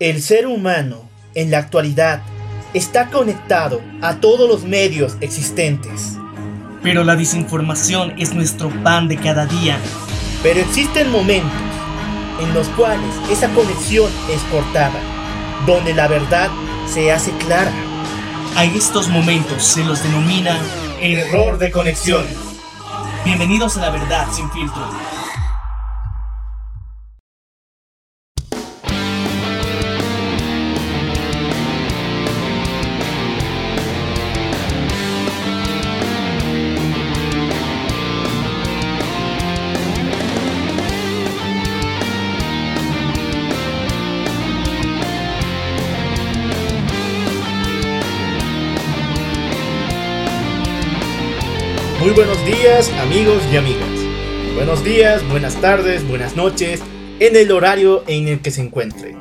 El ser humano, en la actualidad, está conectado a todos los medios existentes. Pero la desinformación es nuestro pan de cada día. Pero existen momentos en los cuales esa conexión es cortada, donde la verdad se hace clara. A estos momentos se los denomina error de conexión. Bienvenidos a La Verdad sin Filtro. Muy buenos días, amigos y amigas. Buenos días, buenas tardes, buenas noches, en el horario en el que se encuentre.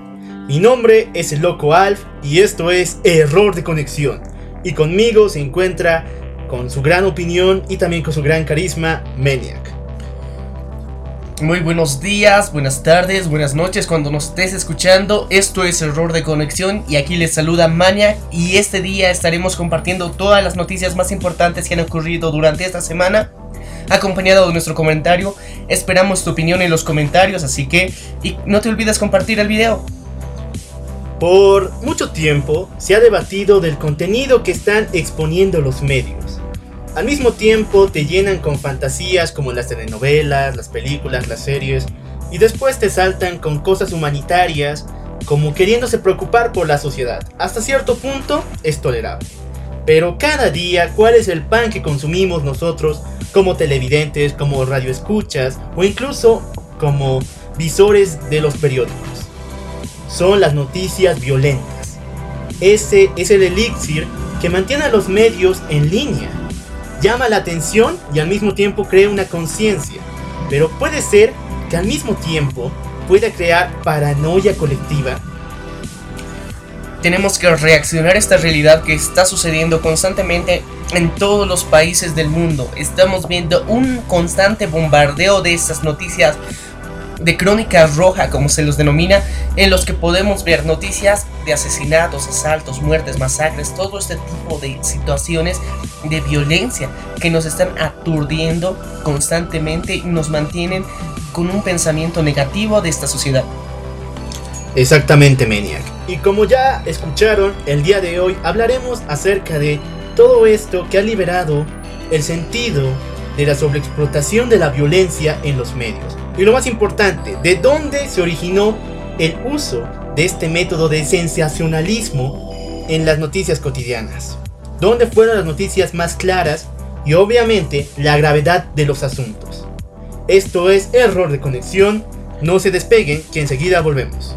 Mi nombre es el Loco Alf y esto es Error de Conexión. Y conmigo se encuentra, con su gran opinión y también con su gran carisma, Maniac. Muy buenos días, buenas tardes, buenas noches, cuando nos estés escuchando. Esto es Error de Conexión y aquí les saluda Maniac. Y este día estaremos compartiendo todas las noticias más importantes que han ocurrido durante esta semana, acompañado de nuestro comentario. Esperamos tu opinión en los comentarios, así que no te olvides compartir el video. Por mucho tiempo se ha debatido del contenido que están exponiendo los medios. Al mismo tiempo te llenan con fantasías como las telenovelas, las películas, las series, y después te saltan con cosas humanitarias, como queriéndose preocupar por la sociedad. Hasta cierto punto es tolerable. Pero cada día, ¿cuál es el pan que consumimos nosotros como televidentes, como radioescuchas o incluso como visores de los periódicos? Son las noticias violentas. Ese es el elixir que mantiene a los medios en línea. Llama la atención y al mismo tiempo crea una conciencia, pero puede ser que al mismo tiempo pueda crear paranoia colectiva. Tenemos que reaccionar a esta realidad que está sucediendo constantemente en todos los países del mundo. Estamos viendo un constante bombardeo de estas noticias de crónica roja, como se los denomina, en los que podemos ver noticias de asesinatos, asaltos, muertes, masacres, todo este tipo de situaciones de violencia que nos están aturdiendo constantemente y nos mantienen con un pensamiento negativo de esta sociedad. Exactamente, Maniac. Y como ya escucharon, el día de hoy hablaremos acerca de todo esto que ha liberado el sentido de la sobreexplotación de la violencia en los medios. Y lo más importante, ¿de dónde se originó el uso de este método de sensacionalismo en las noticias cotidianas? ¿Dónde fueron las noticias más claras? Y obviamente, la gravedad de los asuntos. Esto es Error de Conexión. No se despeguen, que enseguida volvemos.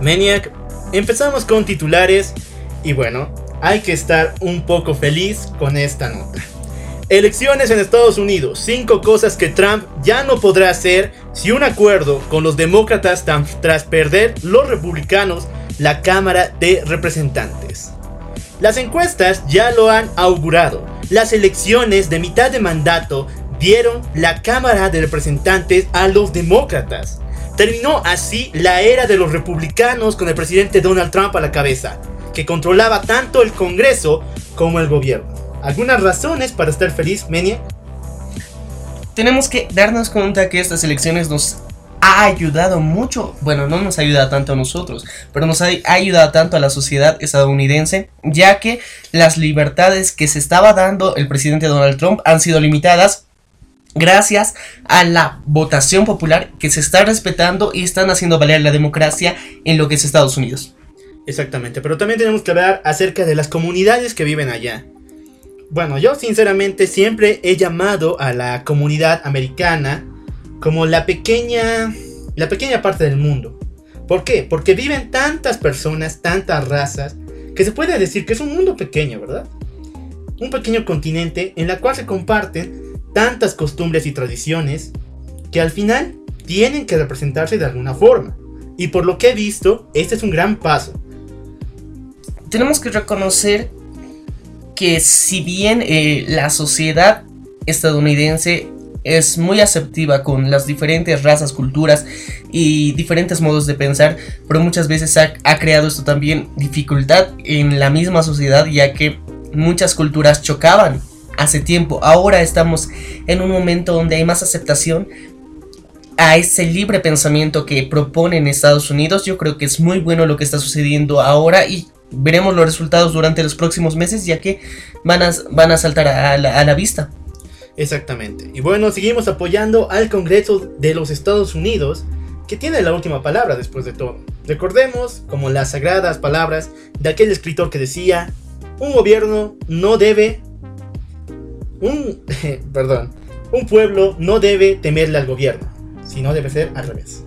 Maniac, empezamos con titulares y bueno, hay que estar un poco feliz con esta nota. Elecciones en Estados Unidos, 5 cosas que Trump ya no podrá hacer si un acuerdo con los demócratas tras perder los republicanos la Cámara de Representantes. Las encuestas ya lo han augurado. Las elecciones de mitad de mandato dieron la Cámara de Representantes a los demócratas. Terminó así la era de los republicanos con el presidente Donald Trump a la cabeza, que controlaba tanto el Congreso como el gobierno. ¿Algunas razones para estar feliz, Maniac? Tenemos que darnos cuenta que estas elecciones nos ha ayudado mucho. Bueno, no nos ayuda tanto a nosotros, pero nos ha ayudado tanto a la sociedad estadounidense, ya que las libertades que se estaba dando el presidente Donald Trump han sido limitadas gracias a la votación popular que se está respetando y están haciendo valer la democracia en lo que es Estados Unidos. Exactamente, pero también tenemos que hablar acerca de las comunidades que viven allá. Bueno, yo sinceramente siempre he llamado a la comunidad americana como la pequeña parte del mundo. ¿Por qué? Porque viven tantas personas, tantas razas, que se puede decir que es un mundo pequeño, ¿verdad? Un pequeño continente en la cual se comparten tantas costumbres y tradiciones que al final tienen que representarse de alguna forma. Y por lo que he visto, este es un gran paso. Tenemos que reconocer que si bien la sociedad estadounidense es muy aceptiva con las diferentes razas, culturas y diferentes modos de pensar, pero muchas veces ha creado esto también dificultad en la misma sociedad, ya que muchas culturas chocaban hace tiempo. Ahora estamos en un momento donde hay más aceptación a ese libre pensamiento que proponen Estados Unidos. Yo creo que es muy bueno lo que está sucediendo ahora y veremos los resultados durante los próximos meses, ya que van a saltar a la vista. Exactamente. Y bueno, seguimos apoyando al Congreso de los Estados Unidos, que tiene la última palabra después de todo. Recordemos como las sagradas palabras de aquel escritor que decía: un gobierno no debe... un pueblo no debe temerle al gobierno, sino debe ser al revés.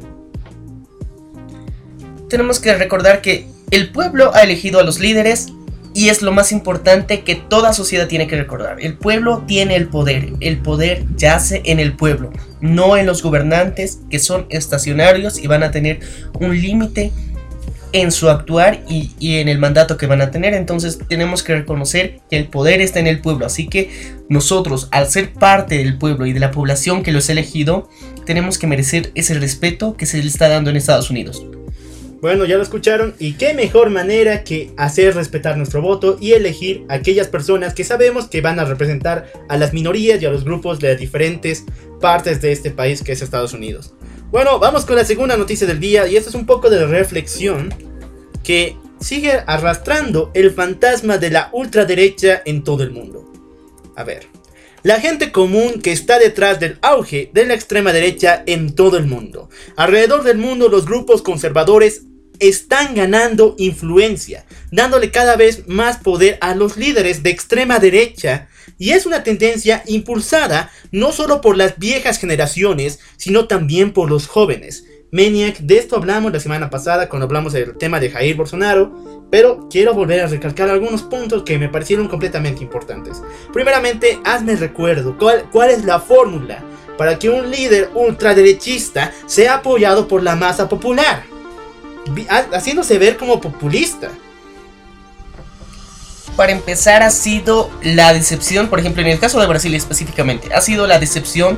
Tenemos que recordar que el pueblo ha elegido a los líderes y es lo más importante que toda sociedad tiene que recordar. El pueblo tiene el poder yace en el pueblo, no en los gobernantes, que son estacionarios y van a tener un límite en su actuar y en el mandato que van a tener. Entonces tenemos que reconocer que el poder está en el pueblo, así que nosotros, al ser parte del pueblo y de la población que los ha elegido, tenemos que merecer ese respeto que se le está dando en Estados Unidos. Bueno, ya lo escucharon, y qué mejor manera que hacer respetar nuestro voto y elegir a aquellas personas que sabemos que van a representar a las minorías y a los grupos de las diferentes partes de este país que es Estados Unidos. Bueno, vamos con la segunda noticia del día, y esto es un poco de reflexión que sigue arrastrando el fantasma de la ultraderecha en todo el mundo. A ver, la gente común que está detrás del auge de la extrema derecha en todo el mundo. Alrededor del mundo, los grupos conservadores están ganando influencia, dándole cada vez más poder a los líderes de extrema derecha. Y es una tendencia impulsada no solo por las viejas generaciones, sino también por los jóvenes. Maniac, de esto hablamos la semana pasada cuando hablamos del tema de Jair Bolsonaro, pero quiero volver a recalcar algunos puntos que me parecieron completamente importantes. Primeramente, hazme recuerdo, ¿cuál es la fórmula para que un líder ultraderechista sea apoyado por la masa popular, haciéndose ver como populista? Para empezar, ha sido la decepción, por ejemplo, en el caso de Brasil específicamente, ha sido la decepción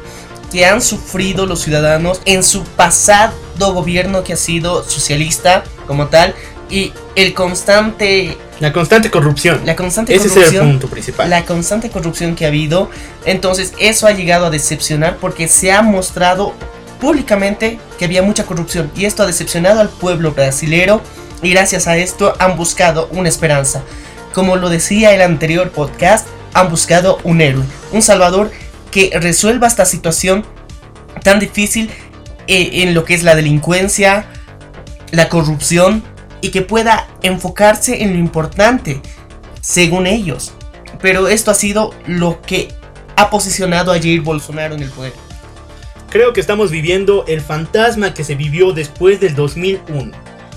que han sufrido los ciudadanos en su pasado gobierno, que ha sido socialista como tal, y la constante corrupción es el punto principal, la constante corrupción que ha habido. Entonces eso ha llegado a decepcionar, porque se ha mostrado públicamente que había mucha corrupción, y esto ha decepcionado al pueblo brasilero, y gracias a esto han buscado una esperanza. Como lo decía el anterior podcast, han buscado un héroe, un salvador que resuelva esta situación tan difícil en lo que es la delincuencia, la corrupción, y que pueda enfocarse en lo importante, según ellos. Pero esto ha sido lo que ha posicionado a Jair Bolsonaro en el poder. Creo que estamos viviendo el fantasma que se vivió después del 2001.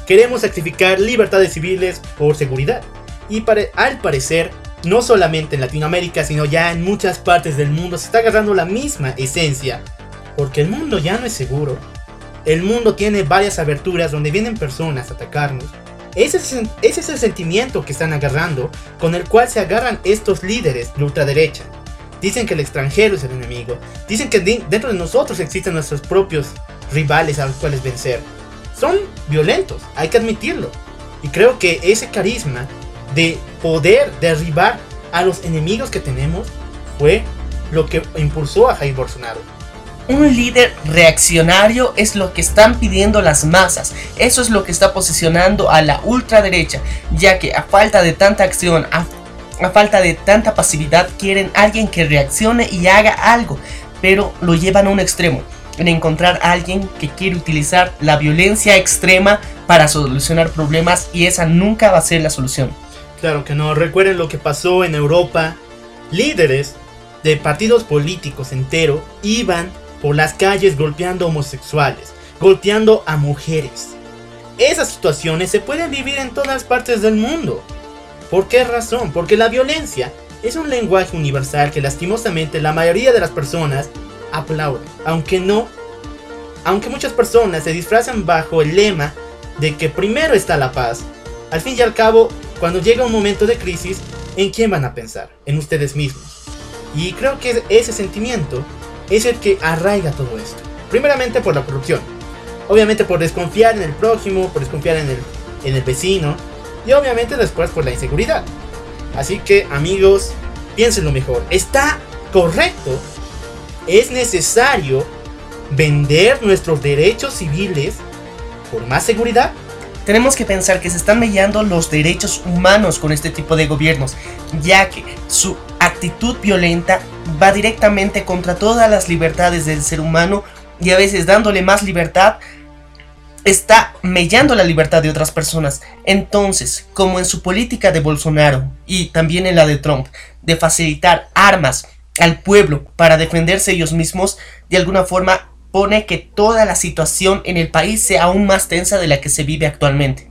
Queremos sacrificar libertades civiles por seguridad. Y al parecer, no solamente en Latinoamérica, sino ya en muchas partes del mundo se está agarrando la misma esencia, porque el mundo ya no es seguro. El mundo tiene varias aberturas donde vienen personas a atacarnos. Ese es el sentimiento que están agarrando, con el cual se agarran estos líderes de ultraderecha. Dicen que el extranjero es el enemigo. Dicen que dentro de nosotros existen nuestros propios rivales a los cuales vencer. Son violentos, hay que admitirlo. Y creo que ese carisma de poder derribar a los enemigos que tenemos fue lo que impulsó a Jair Bolsonaro. Un líder reaccionario es lo que están pidiendo las masas. Eso es lo que está posicionando a la ultraderecha, ya que a falta de tanta acción, a falta de tanta pasividad, quieren alguien que reaccione y haga algo, pero lo llevan a un extremo, en encontrar a alguien que quiere utilizar la violencia extrema para solucionar problemas, y esa nunca va a ser la solución. Claro que no, recuerden lo que pasó en Europa. Líderes de partidos políticos enteros iban por las calles golpeando homosexuales, golpeando a mujeres. Esas situaciones se pueden vivir en todas partes del mundo. ¿Por qué razón? Porque la violencia es un lenguaje universal que lastimosamente la mayoría de las personas aplauden, aunque no aunque muchas personas se disfrazan bajo el lema de que primero está la paz, al fin y al cabo, cuando llega un momento de crisis, ¿en quién van a pensar? En ustedes mismos. Y creo que ese sentimiento es el que arraiga todo esto. Primeramente por la corrupción, obviamente por desconfiar en el prójimo, por desconfiar en el vecino, y obviamente después por la inseguridad. Así que, amigos, piénsenlo mejor. ¿Está correcto? ¿Es necesario vender nuestros derechos civiles por más seguridad? Tenemos que pensar que se están mellando los derechos humanos con este tipo de gobiernos, ya que su actitud violenta va directamente contra todas las libertades del ser humano, y a veces dándole más libertad está mellando la libertad de otras personas. Entonces, como en su política de Bolsonaro y también en la de Trump, de facilitar armas al pueblo para defenderse ellos mismos, de alguna forma pone que toda la situación en el país sea aún más tensa de la que se vive actualmente.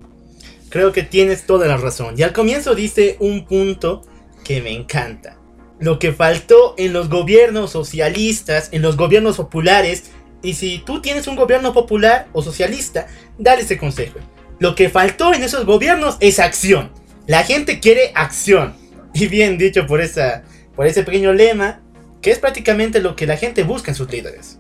Creo que tienes toda la razón. Y al comienzo dice un punto que me encanta. Lo que faltó en los gobiernos socialistas, en los gobiernos populares. Y si tú tienes un gobierno popular o socialista, dale ese consejo. Lo que faltó en esos gobiernos es acción. La gente quiere acción. Y bien dicho por ese pequeño lema, que es prácticamente lo que la gente busca en sus líderes.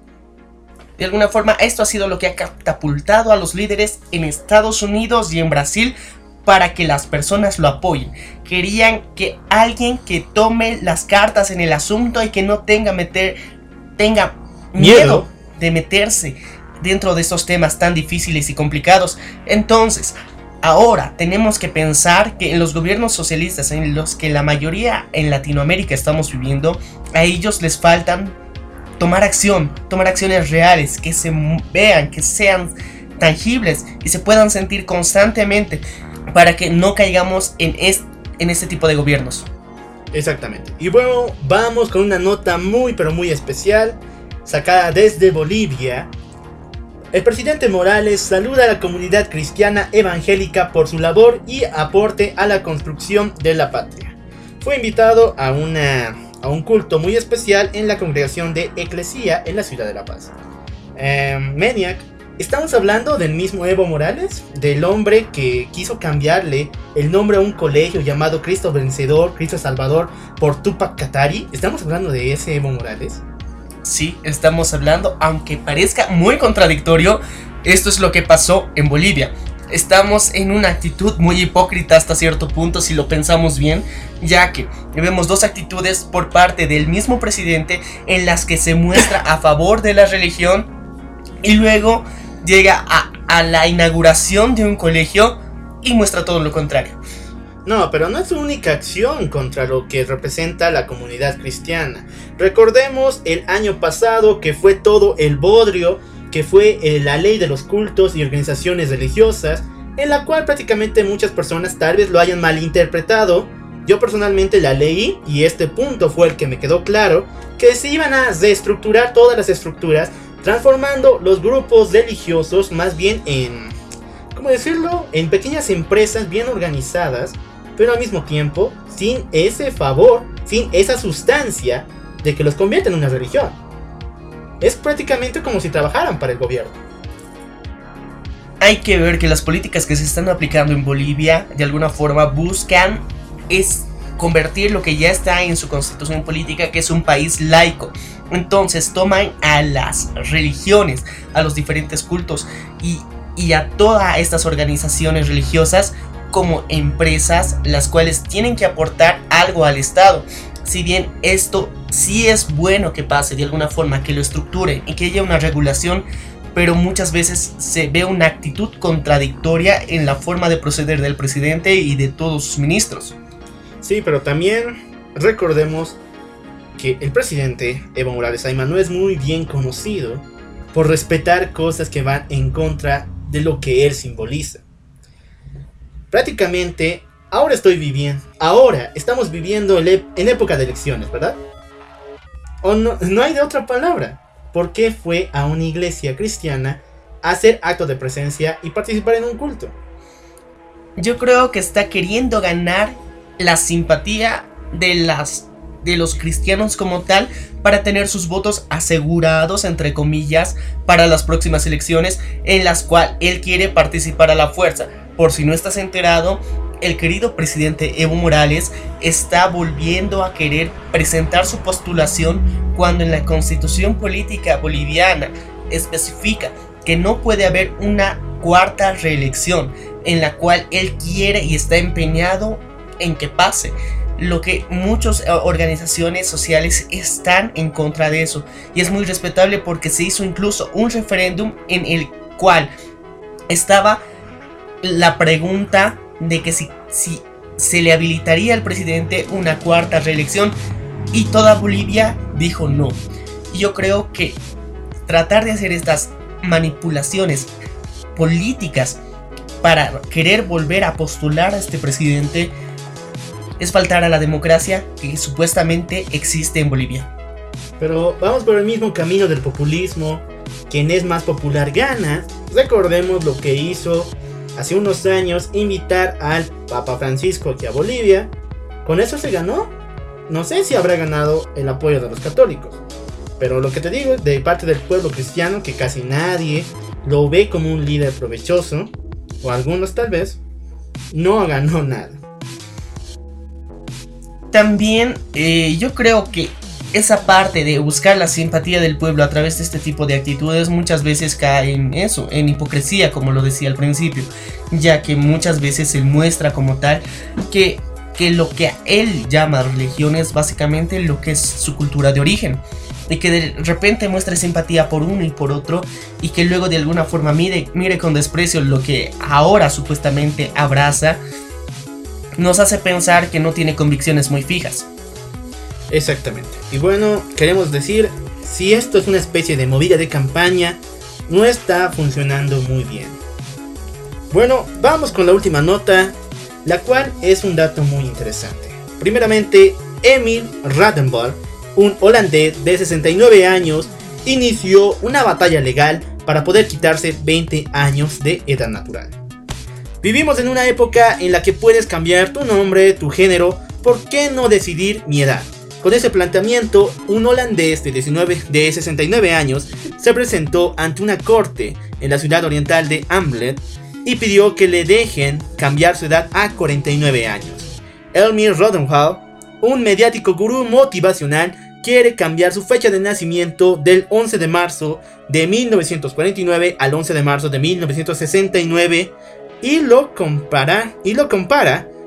De alguna forma, esto ha sido lo que ha catapultado a los líderes en Estados Unidos y en Brasil para que las personas lo apoyen. Querían que alguien que tome las cartas en el asunto y que no tenga miedo de meterse dentro de estos temas tan difíciles y complicados. Entonces, ahora tenemos que pensar que en los gobiernos socialistas, en los que la mayoría en Latinoamérica estamos viviendo, a ellos les faltan tomar acción, tomar acciones reales, que se vean, que sean tangibles y se puedan sentir constantemente, para que no caigamos en este tipo de gobiernos. Exactamente. Y bueno, vamos con una nota muy pero muy especial, sacada desde Bolivia. El presidente Morales saluda a la comunidad cristiana evangélica por su labor y aporte a la construcción de la patria. Fue invitado a un culto muy especial en la congregación de Eclesia en la ciudad de La Paz. Maniac, ¿estamos hablando del mismo Evo Morales? Del hombre que quiso cambiarle el nombre a un colegio llamado Cristo Vencedor, Cristo Salvador, por Tupac Katari. ¿Estamos hablando de ese Evo Morales? Sí, estamos hablando, aunque parezca muy contradictorio, esto es lo que pasó en Bolivia. Estamos en una actitud muy hipócrita hasta cierto punto si lo pensamos bien, ya que vemos dos actitudes por parte del mismo presidente en las que se muestra a favor de la religión y luego llega a la inauguración de un colegio y muestra todo lo contrario. No, pero no es su única acción contra lo que representa la comunidad cristiana. Recordemos el año pasado que fue todo el bodrio, que fue la ley de los cultos y organizaciones religiosas, en la cual prácticamente muchas personas tal vez lo hayan malinterpretado. Yo personalmente la leí y este punto fue el que me quedó claro, que se iban a reestructurar todas las estructuras, transformando los grupos religiosos más bien en, ¿cómo decirlo?, en pequeñas empresas bien organizadas, pero al mismo tiempo sin ese favor, sin esa sustancia de que los convierte en una religión. Es prácticamente como si trabajaran para el gobierno. Hay que ver que las políticas que se están aplicando en Bolivia de alguna forma buscan es convertir lo que ya está en su constitución política, que es un país laico. Entonces toman a las religiones, a los diferentes cultos y a todas estas organizaciones religiosas como empresas, las cuales tienen que aportar algo al Estado. Si bien esto sí es bueno que pase de alguna forma, que lo estructuren y que haya una regulación, pero muchas veces se ve una actitud contradictoria en la forma de proceder del presidente y de todos sus ministros. Sí, pero también recordemos que el presidente Evo Morales Ayman no es muy bien conocido por respetar cosas que van en contra de lo que él simboliza. Prácticamente, ahora estamos viviendo en época de elecciones, ¿verdad? O no hay de otra palabra. ¿Por qué fue a una iglesia cristiana a hacer actos de presencia y participar en un culto? Yo creo que está queriendo ganar la simpatía de las de los cristianos como tal para tener sus votos asegurados, entre comillas, para las próximas elecciones en las cuales él quiere participar a la fuerza. Por si no estás enterado, el querido presidente Evo Morales está volviendo a querer presentar su postulación cuando en la Constitución Política Boliviana especifica que no puede haber una cuarta reelección, en la cual él quiere y está empeñado en que pase. Lo que muchas organizaciones sociales están en contra de eso, y es muy respetable porque se hizo incluso un referéndum en el cual estaba la pregunta de que si se le habilitaría al presidente una cuarta reelección, y toda Bolivia dijo no. Yo creo que tratar de hacer estas manipulaciones políticas para querer volver a postular a este presidente es faltar a la democracia que supuestamente existe en Bolivia. Pero vamos por el mismo camino del populismo. Quien es más popular gana. Recordemos lo que hizo hace unos años, invitar al Papa Francisco aquí a Bolivia. Con eso se ganó. No sé si habrá ganado el apoyo de los católicos, pero lo que te digo es de parte del pueblo cristiano, que casi nadie lo ve como un líder provechoso, o algunos tal vez, no ganó nada. También yo creo que esa parte de buscar la simpatía del pueblo a través de este tipo de actitudes muchas veces cae en eso, en hipocresía, como lo decía al principio, ya que muchas veces se muestra como tal que lo que él llama religión es básicamente lo que es su cultura de origen, y que de repente muestre simpatía por uno y por otro, y que luego de alguna forma mire con desprecio lo que ahora supuestamente abraza, nos hace pensar que no tiene convicciones muy fijas. Exactamente. Y bueno, queremos decir, si esto es una especie de movida de campaña, no está funcionando muy bien. Bueno, vamos con la última nota, la cual es un dato muy interesante. Primeramente, Emil Radenborg, un holandés de 69 años, inició una batalla legal para poder quitarse 20 años de edad natural. Vivimos en una época en la que puedes cambiar tu nombre, tu género, ¿por qué no decidir mi edad? Con ese planteamiento, un holandés de 69 años se presentó ante una corte en la ciudad oriental de Hamlet y pidió que le dejen cambiar su edad a 49 años. Elmir Rodenhaal, un mediático gurú motivacional, quiere cambiar su fecha de nacimiento del 11 de marzo de 1949 al 11 de marzo de 1969 y lo compara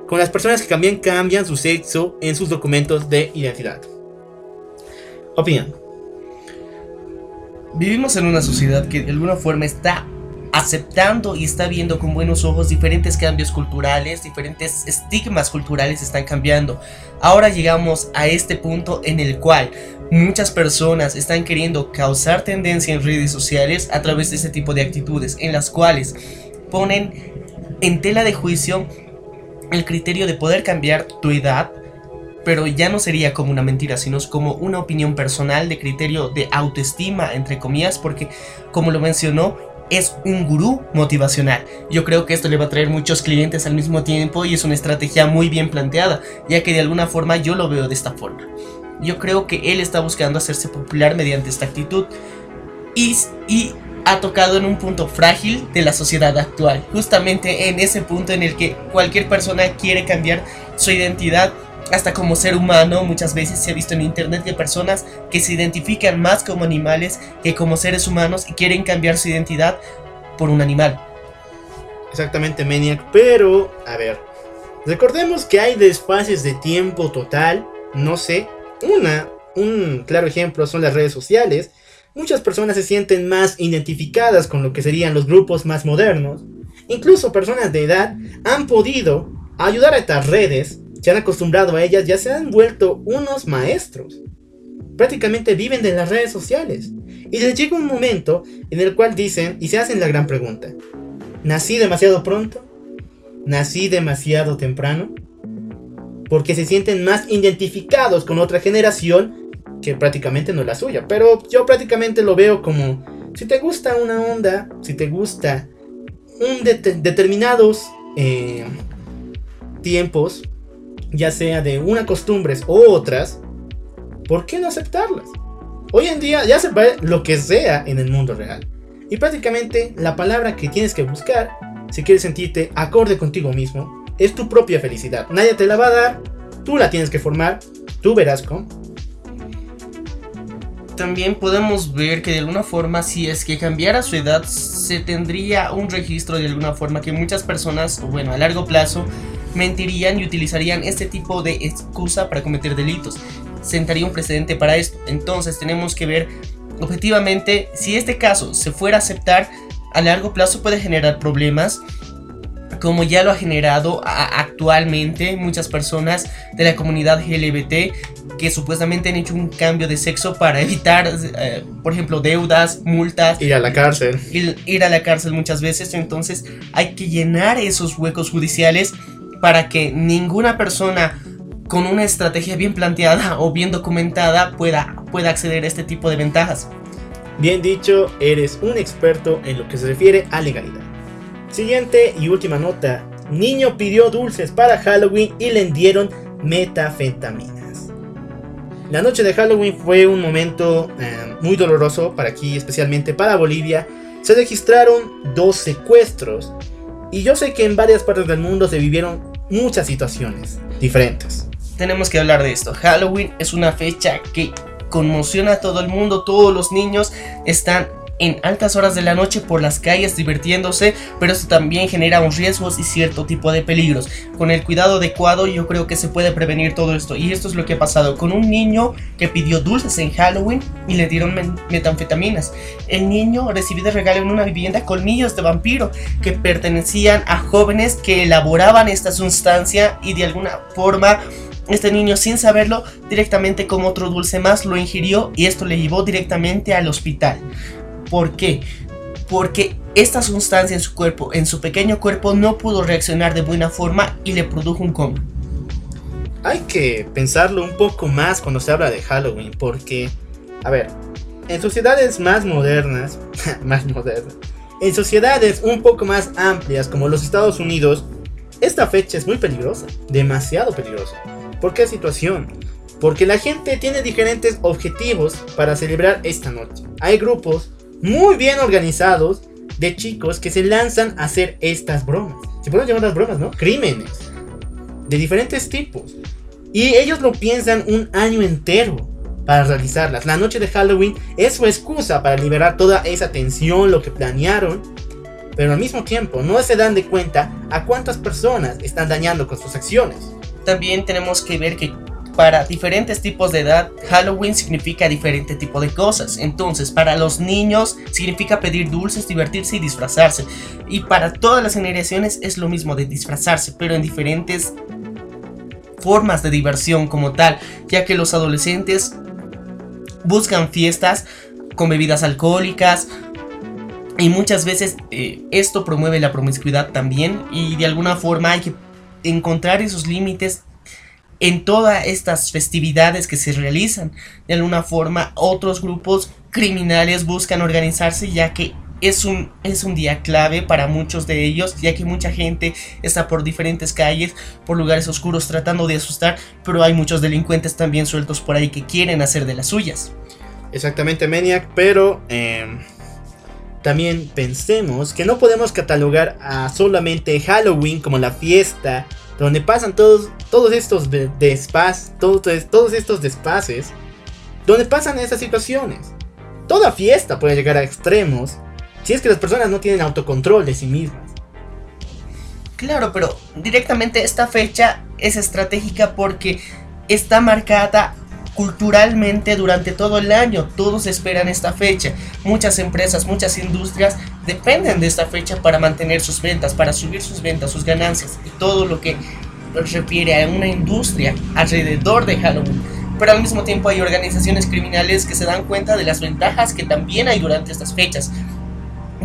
con las personas que cambian su sexo en sus documentos de identidad. Opinión. Vivimos en una sociedad que de alguna forma está aceptando y está viendo con buenos ojos diferentes cambios culturales, diferentes estigmas culturales están cambiando. Ahora llegamos a este punto en el cual muchas personas están queriendo causar tendencia en redes sociales a través de este tipo de actitudes, en las cuales ponen en tela de juicio el criterio de poder cambiar tu edad, pero ya no sería como una mentira, sino es como una opinión personal de criterio de autoestima, entre comillas, porque como lo mencionó, es un gurú motivacional. Yo creo que esto le va a traer muchos clientes al mismo tiempo y es una estrategia muy bien planteada, ya que de alguna forma yo lo veo de esta forma. Yo creo que él está buscando hacerse popular mediante esta actitud y ha tocado en un punto frágil de la sociedad actual, justamente en ese punto en el que cualquier persona quiere cambiar su identidad. Hasta como ser humano, muchas veces se ha visto en internet de personas que se identifican más como animales que como seres humanos y quieren cambiar su identidad por un animal. Exactamente, Maniac, pero, a ver, recordemos que hay desfases de tiempo total, no sé, un claro ejemplo son las redes sociales. Muchas personas se sienten más identificadas con lo que serían los grupos más modernos. Incluso personas de edad han podido ayudar a estas redes, se han acostumbrado a ellas, ya se han vuelto unos maestros. Prácticamente viven de las redes sociales. Y les llega un momento en el cual dicen y se hacen la gran pregunta: ¿nací demasiado pronto? ¿Nací demasiado temprano? Porque se sienten más identificados con otra generación que prácticamente no es la suya. Pero yo prácticamente lo veo como: si te gusta una onda, si te gusta un determinados tiempos, ya sea de unas costumbres u otras, ¿por qué no aceptarlas? Hoy en día ya se puede lo que sea en el mundo real. Y prácticamente la palabra que tienes que buscar, si quieres sentirte acorde contigo mismo, es tu propia felicidad. Nadie te la va a dar, tú la tienes que formar, tú verás cómo. También podemos ver que de alguna forma, si es que cambiara su edad, se tendría un registro de alguna forma que muchas personas, bueno, a largo plazo, mentirían y utilizarían este tipo de excusa para cometer delitos. Sentaría un precedente para esto. Entonces tenemos que ver objetivamente si este caso se fuera a aceptar, a largo plazo puede generar problemas, como ya lo ha generado actualmente muchas personas de la comunidad LGBT que supuestamente han hecho un cambio de sexo para evitar, por ejemplo, deudas, multas. Ir a la cárcel. Ir a la cárcel muchas veces. Entonces hay que llenar esos huecos judiciales para que ninguna persona con una estrategia bien planteada o bien documentada pueda acceder a este tipo de ventajas. Bien dicho, eres un experto en lo que se refiere a legalidad. Siguiente y última nota. Niño pidió dulces para Halloween y le dieron metafentaminas. La noche de Halloween fue un momento muy doloroso para aquí, especialmente para Bolivia. Se registraron 2 secuestros. Y yo sé que en varias partes del mundo se vivieron muchas situaciones diferentes. Tenemos que hablar de esto. Halloween es una fecha que conmociona a todo el mundo. Todos los niños están en altas horas de la noche por las calles divirtiéndose, pero esto también genera unos riesgos y cierto tipo de peligros. Con el cuidado adecuado yo creo que se puede prevenir todo esto, y esto es lo que ha pasado con un niño que pidió dulces en Halloween y le dieron metanfetaminas. El niño recibió de regalo en una vivienda colmillos de vampiro que pertenecían a jóvenes que elaboraban esta sustancia, y de alguna forma este niño, sin saberlo, directamente como otro dulce más lo ingirió, y esto le llevó directamente al hospital. ¿Por qué? Porque esta sustancia en su cuerpo, en su pequeño cuerpo, no pudo reaccionar de buena forma y le produjo un coma. Hay que pensarlo un poco más cuando se habla de Halloween, porque, a ver, en sociedades más modernas, en sociedades un poco más amplias como los Estados Unidos, esta fecha es muy peligrosa, demasiado peligrosa. ¿Por qué situación? Porque la gente tiene diferentes objetivos para celebrar esta noche. Hay grupos muy bien organizados de chicos que se lanzan a hacer estas bromas. Se pueden llamar las bromas, ¿no? Crímenes de diferentes tipos. Y ellos lo piensan un año entero para realizarlas. La noche de Halloween es su excusa para liberar toda esa tensión, lo que planearon. Pero al mismo tiempo no se dan de cuenta a cuántas personas están dañando con sus acciones. También tenemos que ver que para diferentes tipos de edad, Halloween significa diferente tipo de cosas. Entonces, para los niños significa pedir dulces, divertirse y disfrazarse. Y para todas las generaciones es lo mismo de disfrazarse, pero en diferentes formas de diversión como tal, ya que los adolescentes buscan fiestas con bebidas alcohólicas. Y muchas veces esto promueve la promiscuidad también, y de alguna forma hay que encontrar esos límites en todas estas festividades que se realizan. De alguna forma otros grupos criminales buscan organizarse, ya que es un día clave para muchos de ellos, ya que mucha gente está por diferentes calles, por lugares oscuros tratando de asustar, pero hay muchos delincuentes también sueltos por ahí que quieren hacer de las suyas. Exactamente, Maniac, pero también pensemos que no podemos catalogar a solamente Halloween como la fiesta donde pasan todos estos despaces, donde pasan esas situaciones. Toda fiesta puede llegar a extremos si es que las personas no tienen autocontrol de sí mismas. Claro, pero directamente esta fecha es estratégica porque está marcada culturalmente durante todo el año. Todos esperan esta fecha. Muchas empresas, muchas industrias dependen de esta fecha para mantener sus ventas, para subir sus ventas, sus ganancias y todo lo que refiere a una industria alrededor de Halloween. Pero al mismo tiempo hay organizaciones criminales que se dan cuenta de las ventajas que también hay durante estas fechas,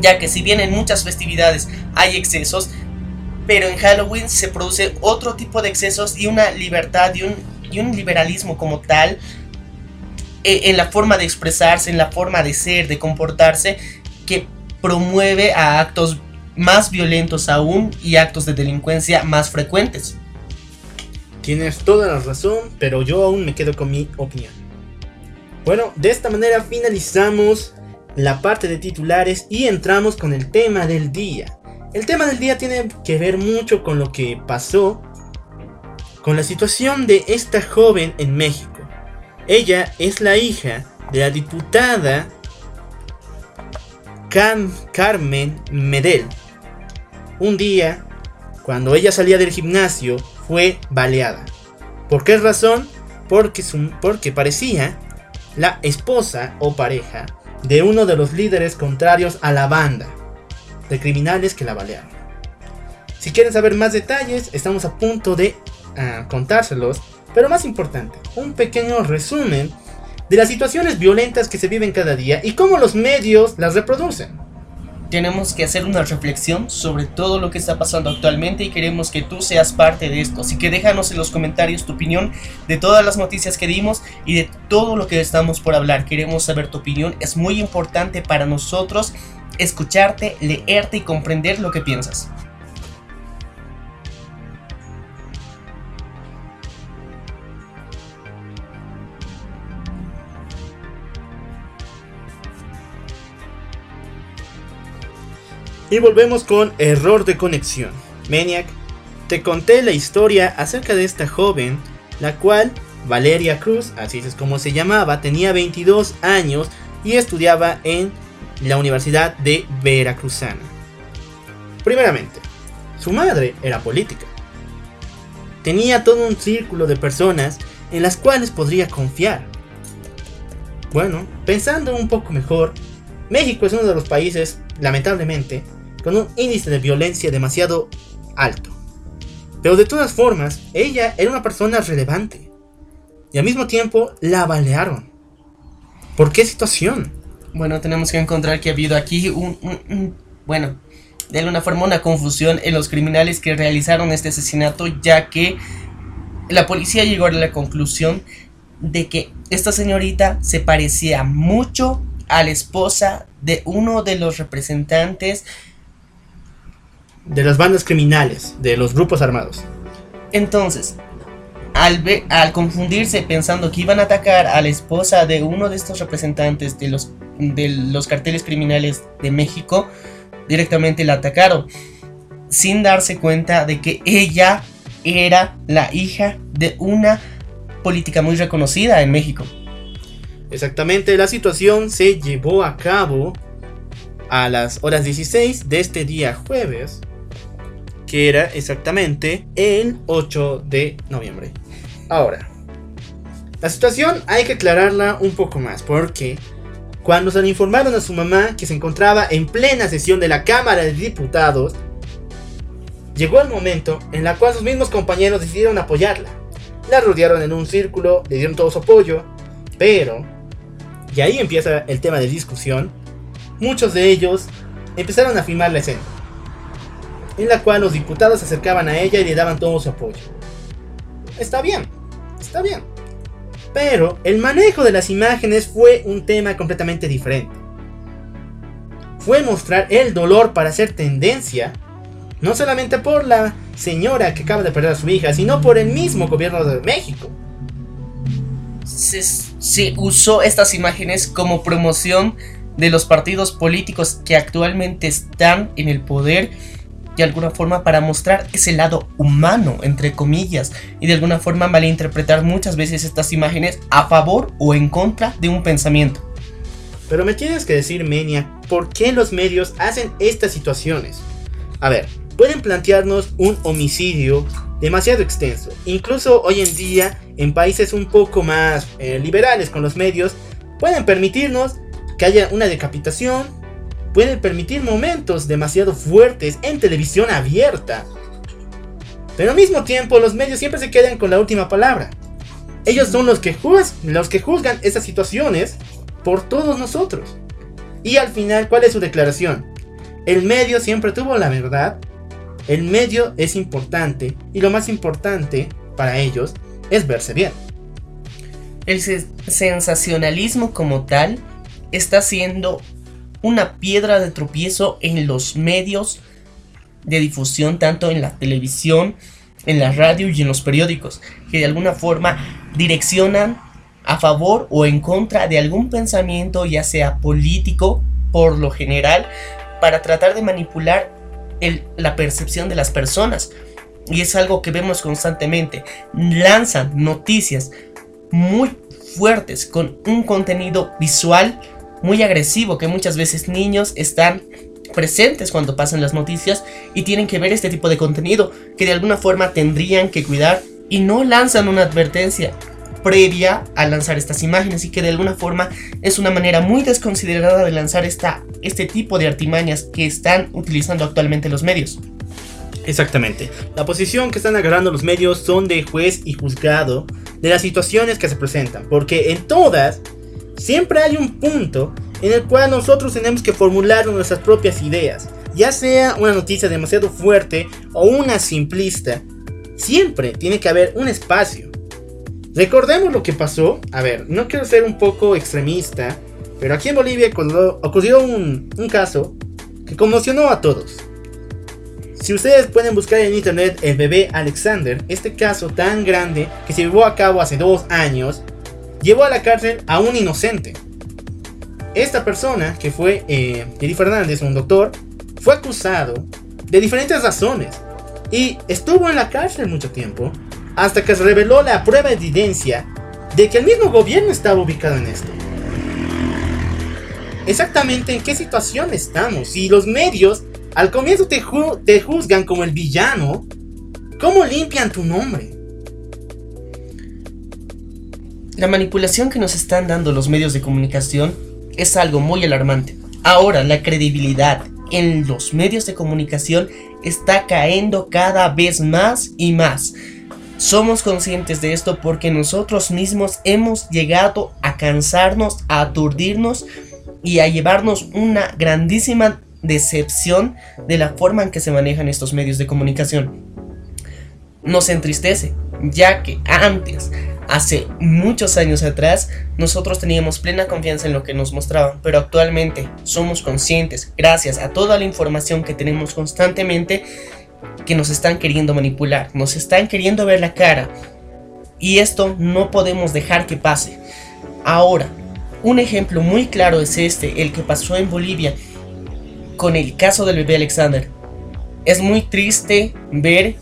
ya que si bien en muchas festividades hay excesos, pero en Halloween se produce otro tipo de excesos y una libertad y un liberalismo como tal en la forma de expresarse, en la forma de ser, de comportarse, que promueve a actos más violentos aún y actos de delincuencia más frecuentes. Tienes toda la razón, pero yo aún me quedo con mi opinión. Bueno, de esta manera finalizamos la parte de titulares y entramos con el tema del día. El tema del día tiene que ver mucho con lo que pasó con la situación de esta joven en México. Ella es la hija de la diputada Carmen Medel. Un día, cuando ella salía del gimnasio, fue baleada. ¿Por qué razón? Porque parecía la esposa o pareja de uno de los líderes contrarios a la banda de criminales que la balearon. Si quieren saber más detalles, estamos a punto de contárselos, pero más importante, un pequeño resumen de las situaciones violentas que se viven cada día y cómo los medios las reproducen. Tenemos que hacer una reflexión sobre todo lo que está pasando actualmente y queremos que tú seas parte de esto. Así que déjanos en los comentarios tu opinión de todas las noticias que dimos y de todo lo que estamos por hablar. Queremos saber tu opinión, es muy importante para nosotros escucharte, leerte y comprender lo que piensas. Y volvemos con Error de Conexión. Maniac, te conté la historia acerca de esta joven, la cual Valeria Cruz, así es como se llamaba, tenía 22 años y estudiaba en la Universidad de Veracruzana. Primeramente, su madre era política. Tenía todo un círculo de personas en las cuales podría confiar. Bueno, pensando un poco mejor, México es uno de los países, lamentablemente, con un índice de violencia demasiado alto. Pero de todas formas, ella era una persona relevante. Y al mismo tiempo, la balearon. ¿Por qué situación? Bueno, tenemos que encontrar que ha habido aquí de alguna forma una confusión en los criminales que realizaron este asesinato, ya que la policía llegó a la conclusión de que esta señorita se parecía mucho a la esposa de uno de los representantes de las bandas criminales, de los grupos armados. Entonces, al confundirse pensando que iban a atacar a la esposa de uno de estos representantes de los carteles criminales de México, directamente la atacaron, sin darse cuenta de que ella era la hija de una política muy reconocida en México. Exactamente, la situación se llevó a cabo a las horas 16 de este día jueves, que era exactamente el 8 de noviembre. Ahora, la situación hay que aclararla un poco más, porque cuando se le informaron a su mamá que se encontraba en plena sesión de la Cámara de Diputados, llegó el momento en el cual sus mismos compañeros decidieron apoyarla. La rodearon en un círculo, le dieron todo su apoyo, pero... y ahí empieza el tema de discusión. Muchos de ellos empezaron a filmar la escena, en la cual los diputados se acercaban a ella y le daban todo su apoyo. Está bien. Pero el manejo de las imágenes fue un tema completamente diferente. Fue mostrar el dolor para hacer tendencia, no solamente por la señora que acaba de perder a su hija, sino por el mismo gobierno de México. Se usó estas imágenes como promoción de los partidos políticos que actualmente están en el poder, de alguna forma para mostrar ese lado humano, entre comillas, y de alguna forma malinterpretar muchas veces estas imágenes a favor o en contra de un pensamiento. Pero me tienes que decir, Menia, ¿por qué los medios hacen estas situaciones? A ver, pueden plantearnos un homicidio demasiado extenso. Incluso hoy en día, en países un poco más liberales con los medios, pueden permitirnos que haya una decapitación, pueden permitir momentos demasiado fuertes en televisión abierta. Pero al mismo tiempo, los medios siempre se quedan con la última palabra. Ellos son los que juzgan esas situaciones por todos nosotros. Y al final, ¿cuál es su declaración? El medio siempre tuvo la verdad. El medio es importante, y lo más importante para ellos es verse bien. El sensacionalismo como tal está siendo una piedra de tropiezo en los medios de difusión, tanto en la televisión, en la radio y en los periódicos, que de alguna forma direccionan a favor o en contra de algún pensamiento, ya sea político por lo general, para tratar de manipular la percepción de las personas. Y es algo que vemos constantemente. Lanzan noticias muy fuertes con un contenido visual muy agresivo, que muchas veces niños están presentes cuando pasan las noticias y tienen que ver este tipo de contenido que de alguna forma tendrían que cuidar, y no lanzan una advertencia previa a lanzar estas imágenes, y que de alguna forma es una manera muy desconsiderada de lanzar este tipo de artimañas que están utilizando actualmente los medios. Exactamente. La posición que están agarrando los medios son de juez y juzgado de las situaciones que se presentan, porque en todas siempre hay un punto en el cual nosotros tenemos que formular nuestras propias ideas, ya sea una noticia demasiado fuerte o una simplista. Siempre tiene que haber un espacio. Recordemos lo que pasó. A ver, no quiero ser un poco extremista, pero aquí en Bolivia ocurrió un caso que conmocionó a todos. Si ustedes pueden buscar en internet el bebé Alexander, este caso tan grande que se llevó a cabo hace 2 años, llevó a la cárcel a un inocente. Esta persona, que fue Eli Fernández, un doctor, fue acusado de diferentes razones y estuvo en la cárcel mucho tiempo, hasta que se reveló la prueba de evidencia de que el mismo gobierno estaba ubicado en esto. Exactamente en qué situación estamos. Si los medios al comienzo te juzgan como el villano, ¿cómo limpian tu nombre? La manipulación que nos están dando los medios de comunicación es algo muy alarmante. Ahora, la credibilidad en los medios de comunicación está cayendo cada vez más y más. Somos conscientes de esto porque nosotros mismos hemos llegado a cansarnos, a aturdirnos y a llevarnos una grandísima decepción de la forma en que se manejan estos medios de comunicación. Nos entristece, ya que antes, hace muchos años atrás, nosotros teníamos plena confianza en lo que nos mostraban, pero actualmente somos conscientes, gracias a toda la información que tenemos constantemente, que nos están queriendo manipular, nos están queriendo ver la cara, y esto no podemos dejar que pase. Ahora, un ejemplo muy claro es el que pasó en Bolivia con el caso del bebé Alexander. Es muy triste ver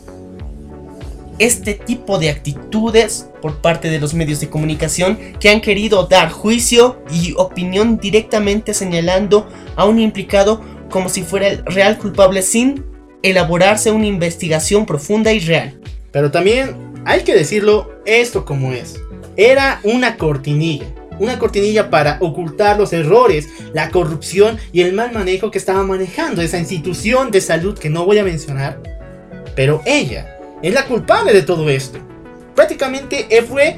este tipo de actitudes por parte de los medios de comunicación que han querido dar juicio y opinión directamente señalando a un implicado como si fuera el real culpable sin elaborarse una investigación profunda y real. Pero también hay que decirlo esto como es. Era una cortinilla para ocultar los errores, la corrupción y el mal manejo que estaba manejando esa institución de salud que no voy a mencionar. Pero ella es la culpable de todo esto. Prácticamente fue,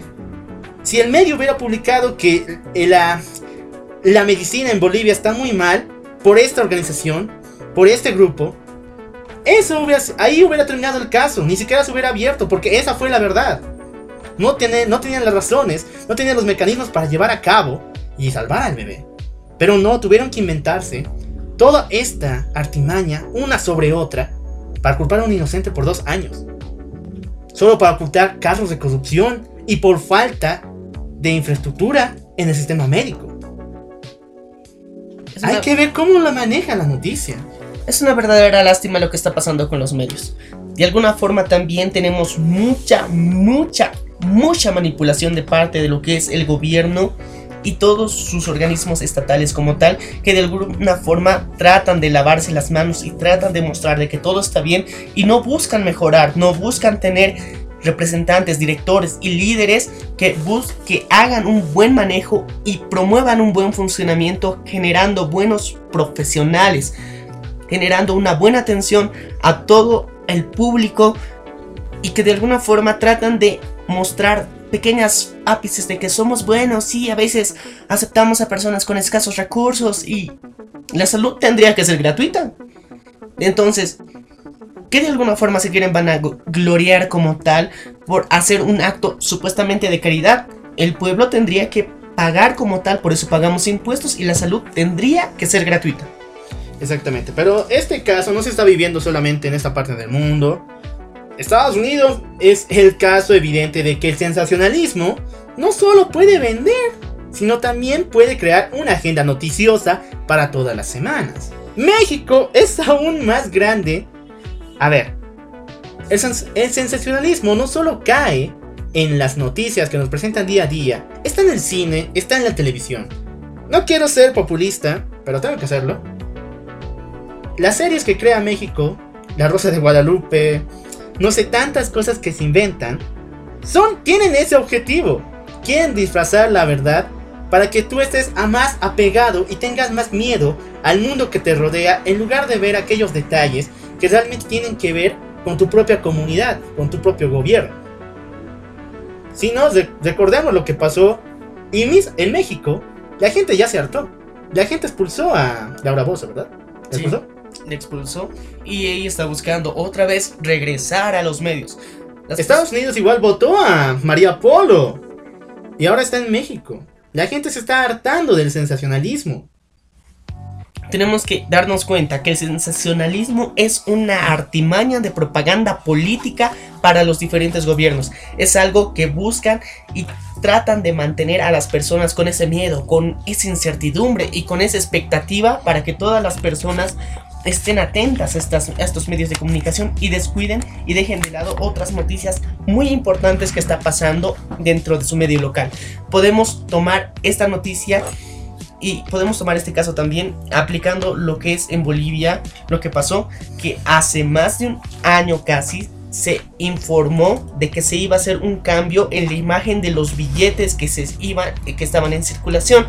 si el medio hubiera publicado que la medicina en Bolivia está muy mal por esta organización, por este grupo, ahí hubiera terminado el caso, ni siquiera se hubiera abierto, porque esa fue la verdad. No tenían las razones, no tenían los mecanismos para llevar a cabo y salvar al bebé. Pero no, tuvieron que inventarse toda esta artimaña, una sobre otra, para culpar a un inocente por 2 años. Solo para ocultar casos de corrupción y por falta de infraestructura en el sistema médico. Hay que ver cómo la maneja la noticia. Es una verdadera lástima lo que está pasando con los medios. De alguna forma también tenemos mucha manipulación de parte de lo que es el gobierno y todos sus organismos estatales como tal, que de alguna forma tratan de lavarse las manos y tratan de mostrar de que todo está bien y no buscan mejorar, no buscan tener representantes, directores y líderes que hagan un buen manejo y promuevan un buen funcionamiento, generando buenos profesionales, generando una buena atención a todo el público, y que de alguna forma tratan de mostrar pequeñas ápices de que somos buenos. Sí, a veces aceptamos a personas con escasos recursos y la salud tendría que ser gratuita. Entonces, que de alguna forma se quieren vanagloriar como tal por hacer un acto supuestamente de caridad. El pueblo tendría que pagar como tal, por eso pagamos impuestos y la salud tendría que ser gratuita. Exactamente, pero este caso no se está viviendo solamente en esta parte del mundo. Estados Unidos es el caso evidente de que el sensacionalismo no solo puede vender, sino también puede crear una agenda noticiosa para todas las semanas. México es aún más grande. A ver, el sensacionalismo no solo cae en las noticias que nos presentan día a día, está en el cine, está en la televisión. No quiero ser populista, pero tengo que hacerlo. Las series que crea México, La Rosa de Guadalupe, no sé, tantas cosas que se inventan, tienen ese objetivo. Quieren disfrazar la verdad para que tú estés más apegado y tengas más miedo al mundo que te rodea, en lugar de ver aquellos detalles que realmente tienen que ver con tu propia comunidad, con tu propio gobierno. Si no, recordemos lo que pasó en México. La gente ya se hartó. La gente expulsó a Laura Bozo, ¿verdad? Sí, le expulsó. Y ella está buscando otra vez regresar a los medios. Estados Unidos igual votó a María Polo. Y ahora está en México. La gente se está hartando del sensacionalismo. Tenemos que darnos cuenta que el sensacionalismo es una artimaña de propaganda política para los diferentes gobiernos. Es algo que buscan y tratan de mantener a las personas con ese miedo, con esa incertidumbre y con esa expectativa, para que todas las personas estén atentas a estos medios de comunicación y descuiden y dejen de lado otras noticias muy importantes que está pasando dentro de su medio local. Podemos tomar esta noticia y podemos tomar este caso también aplicando lo que es en Bolivia, lo que pasó, que hace más de un año casi se informó de que se iba a hacer un cambio en la imagen de los billetes que estaban en circulación.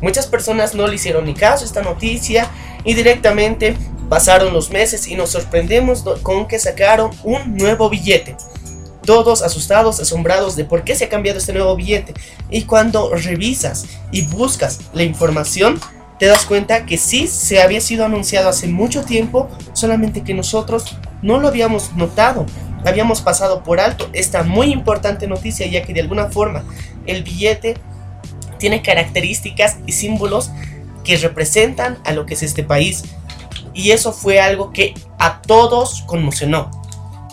Muchas personas no le hicieron ni caso a esta noticia y directamente pasaron los meses y nos sorprendemos con que sacaron un nuevo billete. Todos asustados, asombrados de por qué se ha cambiado este nuevo billete. Y cuando revisas y buscas la información, te das cuenta que sí se había sido anunciado hace mucho tiempo, solamente que nosotros no lo habíamos notado. Habíamos pasado por alto esta muy importante noticia, ya que de alguna forma el billete tiene características y símbolos que representan a lo que es este país. Y eso fue algo que a todos conmocionó.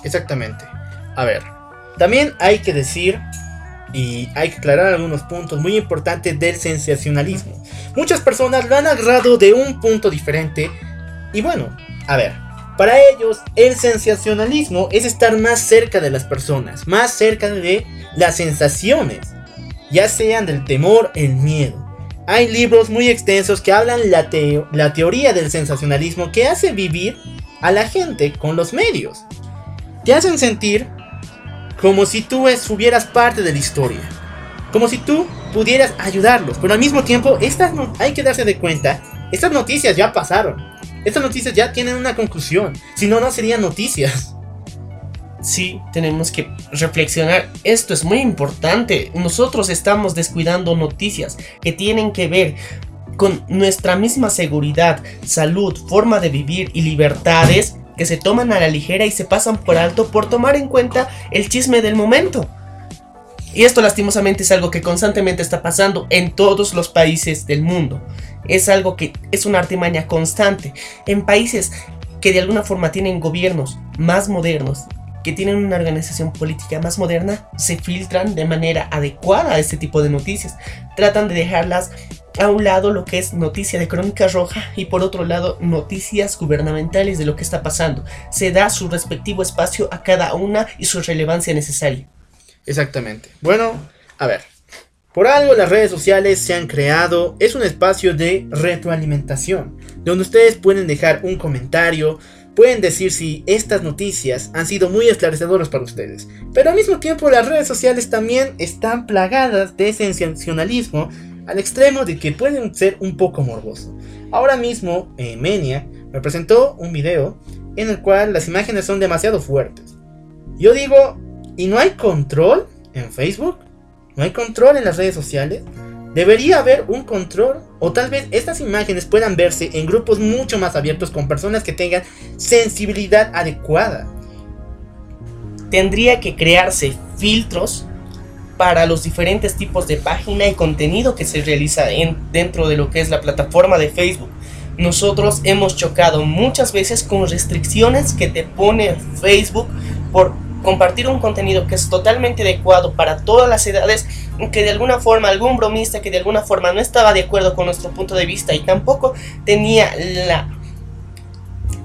Exactamente. A ver, también hay que decir y hay que aclarar algunos puntos muy importantes del sensacionalismo. Muchas personas lo han agarrado de un punto diferente. Y bueno, a ver, para ellos el sensacionalismo es estar más cerca de las personas, más cerca de las sensaciones, ya sean del temor, el miedo. Hay libros muy extensos que hablan la teoría del sensacionalismo, que hace vivir a la gente con los medios. Te hacen sentir como si tú estuvieras parte de la historia, como si tú pudieras ayudarlos. Pero al mismo tiempo, hay que darse de cuenta, estas noticias ya pasaron. Estas noticias ya tienen una conclusión. Si no, no serían noticias. Sí, tenemos que reflexionar. Esto es muy importante. Nosotros estamos descuidando noticias que tienen que ver con nuestra misma seguridad, salud, forma de vivir y libertades, que se toman a la ligera y se pasan por alto por tomar en cuenta el chisme del momento. Y esto lastimosamente es algo que constantemente está pasando en todos los países del mundo. Es algo que es una artimaña constante en países que de alguna forma tienen gobiernos más modernos, que tienen una organización política más moderna. Se filtran de manera adecuada a este tipo de noticias. Tratan de dejarlas a un lado, lo que es noticia de crónica roja, y por otro lado noticias gubernamentales de lo que está pasando. Se da su respectivo espacio a cada una y su relevancia necesaria. Exactamente. Bueno, a ver, por algo las redes sociales se han creado. Es un espacio de retroalimentación, donde ustedes pueden dejar un comentario, pueden decir si estas noticias han sido muy esclarecedoras para ustedes. Pero al mismo tiempo las redes sociales también están plagadas de sensacionalismo, al extremo de que pueden ser un poco morbosos. Ahora mismo Maniac me presentó un video en el cual las imágenes son demasiado fuertes. Yo digo, ¿y no hay control en Facebook? ¿No hay control en las redes sociales? Debería haber un control, o tal vez estas imágenes puedan verse en grupos mucho más abiertos, con personas que tengan sensibilidad adecuada. Tendría que crearse filtros para los diferentes tipos de página y contenido que se realiza dentro de lo que es la plataforma de Facebook. Nosotros hemos chocado muchas veces con restricciones que te pone Facebook por compartir un contenido que es totalmente adecuado para todas las edades, que de alguna forma algún bromista que de alguna forma no estaba de acuerdo con nuestro punto de vista y tampoco tenía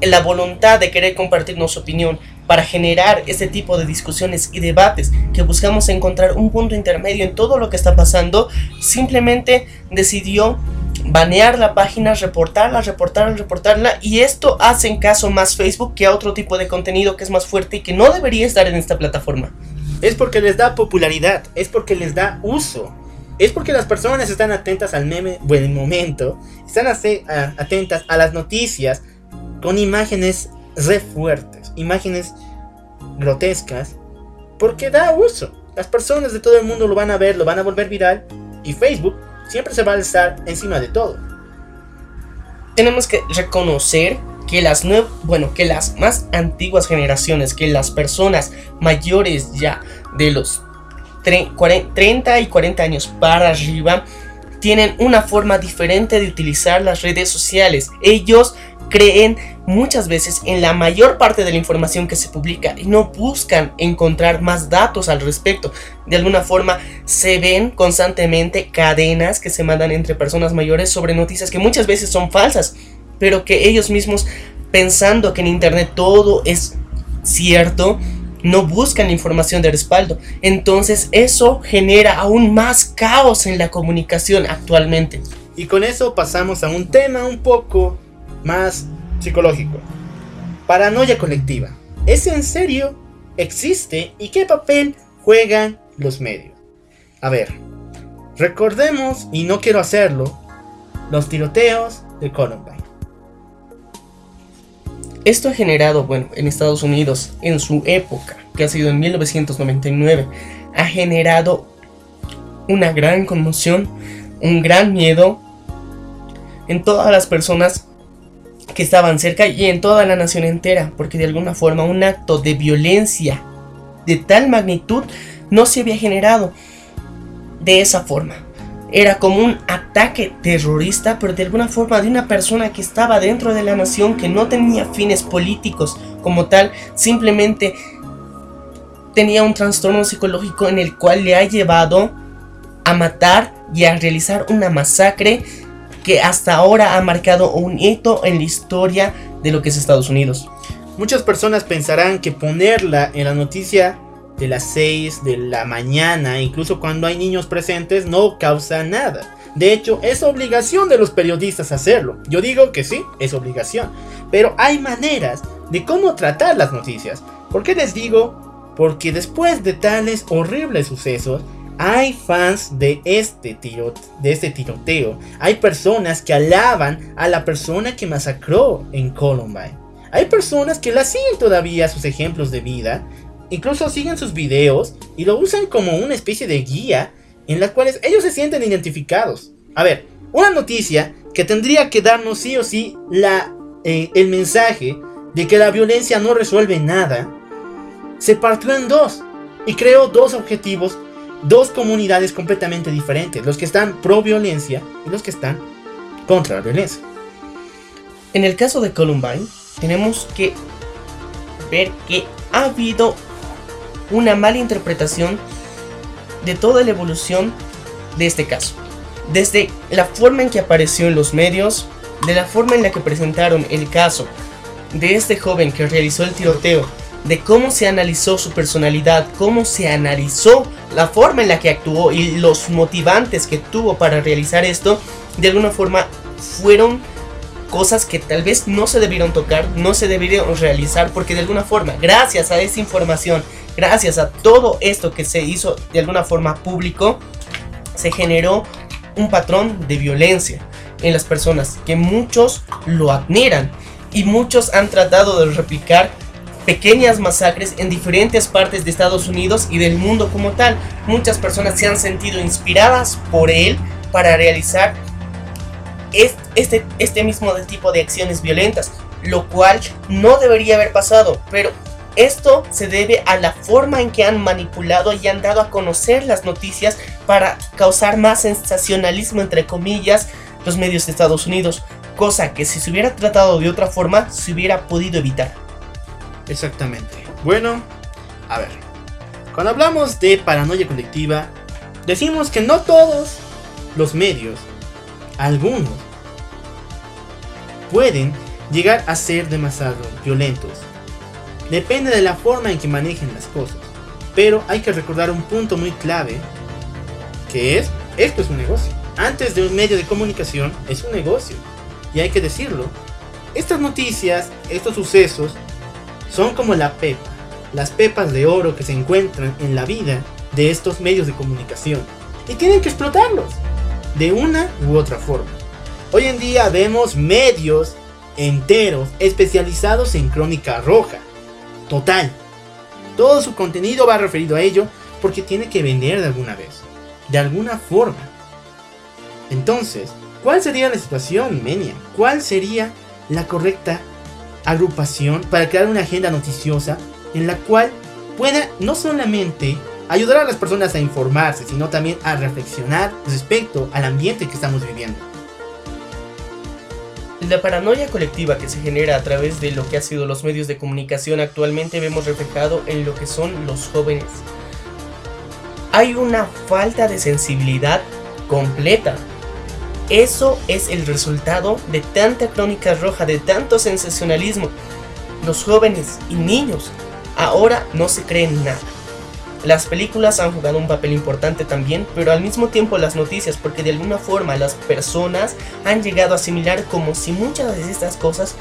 la voluntad de querer compartirnos su opinión, para generar este tipo de discusiones y debates que buscamos encontrar un punto intermedio en todo lo que está pasando, simplemente decidió banear la página, reportarla, y esto hace en caso más Facebook que a otro tipo de contenido que es más fuerte y que no debería estar en esta plataforma. Es porque les da popularidad, es porque les da uso, es porque las personas están atentas al meme del momento, están atentas a las noticias con imágenes re fuertes, imágenes grotescas, porque da uso. Las personas de todo el mundo lo van a ver, lo van a volver viral, y Facebook siempre se va a alzar encima de todo. Tenemos que reconocer que que las más antiguas generaciones, que las personas mayores ya de los 30 y 40 años para arriba, tienen una forma diferente de utilizar las redes sociales. Ellos creen muchas veces en la mayor parte de la información que se publica y no buscan encontrar más datos al respecto. De alguna forma se ven constantemente cadenas que se mandan entre personas mayores sobre noticias que muchas veces son falsas, pero que ellos mismos, pensando que en internet todo es cierto, no buscan información de respaldo. Entonces eso genera aún más caos en la comunicación actualmente. Y con eso pasamos a un tema un poco más psicológico: paranoia colectiva. ¿Es en serio? ¿Existe? ¿Y qué papel juegan los medios? A ver, recordemos, y no quiero hacerlo, los tiroteos de Columbine. Esto ha generado, en Estados Unidos, en su época, que ha sido en 1999, ha generado una gran conmoción, un gran miedo en todas las personas que estaban cerca y en toda la nación entera, porque de alguna forma un acto de violencia de tal magnitud no se había generado de esa forma. Era como un ataque terrorista, pero de alguna forma de una persona que estaba dentro de la nación, que no tenía fines políticos como tal, simplemente tenía un trastorno psicológico en el cual le ha llevado a matar y a realizar una masacre que hasta ahora ha marcado un hito en la historia de lo que es Estados Unidos. Muchas personas pensarán que ponerla en la noticia de las 6 de la mañana, incluso cuando hay niños presentes, no causa nada. De hecho, es obligación de los periodistas hacerlo. Yo digo que sí, es obligación. Pero hay maneras de cómo tratar las noticias. ¿Por qué les digo? Porque después de tales horribles sucesos, hay fans de este tiroteo. Hay personas que alaban a la persona que masacró en Columbine. Hay personas que la siguen todavía, sus ejemplos de vida. Incluso siguen sus videos y lo usan como una especie de guía en las cuales ellos se sienten identificados. A ver, una noticia que tendría que darnos sí o sí el mensaje de que la violencia no resuelve nada, se partió en dos y creó dos objetivos. Dos comunidades completamente diferentes: los que están pro violencia y los que están contra la violencia. En el caso de Columbine, tenemos que ver que ha habido una mala interpretación de toda la evolución de este caso. Desde la forma en que apareció en los medios, de la forma en la que presentaron el caso de este joven que realizó el tiroteo, de cómo se analizó su personalidad, cómo se analizó la forma en la que actuó y los motivantes que tuvo para realizar esto. De alguna forma fueron cosas que tal vez no se debieron tocar, no se debieron realizar, porque de alguna forma, gracias a esa información, gracias a todo esto que se hizo de alguna forma público, se generó un patrón de violencia en las personas que muchos lo admiran y muchos han tratado de replicar pequeñas masacres en diferentes partes de Estados Unidos y del mundo como tal. Muchas personas se han sentido inspiradas por él para realizar este mismo tipo de acciones violentas, lo cual no debería haber pasado, pero esto se debe a la forma en que han manipulado y han dado a conocer las noticias para causar más sensacionalismo, entre comillas, los medios de Estados Unidos, cosa que si se hubiera tratado de otra forma se hubiera podido evitar. Exactamente. Bueno, A ver, cuando hablamos de paranoia colectiva, decimos que no todos los medios, algunos, pueden llegar a ser demasiado violentos. Depende de la forma en que manejen las cosas. Pero hay que recordar un punto muy clave, que es, esto es un negocio. Antes de un medio de comunicación, es un negocio. Y hay que decirlo, estas noticias, estos sucesos, son como la pepa, las pepas de oro que se encuentran en la vida de estos medios de comunicación. Y tienen que explotarlos, de una u otra forma. Hoy en día vemos medios enteros especializados en crónica roja. Total, todo su contenido va referido a ello porque tiene que vender de alguna vez, de alguna forma. Entonces, ¿cuál sería la situación, Maniac? ¿Cuál sería la correcta agrupación para crear una agenda noticiosa en la cual pueda no solamente ayudar a las personas a informarse, sino también a reflexionar respecto al ambiente que estamos viviendo? La paranoia colectiva que se genera a través de lo que han sido los medios de comunicación actualmente vemos reflejado en lo que son los jóvenes. Hay una falta de sensibilidad completa. Eso es el resultado de tanta crónica roja, de tanto sensacionalismo. Los jóvenes y niños ahora no se creen nada. Las películas han jugado un papel importante también, pero al mismo tiempo las noticias, porque de alguna forma las personas han llegado a asimilar como si muchas de estas cosas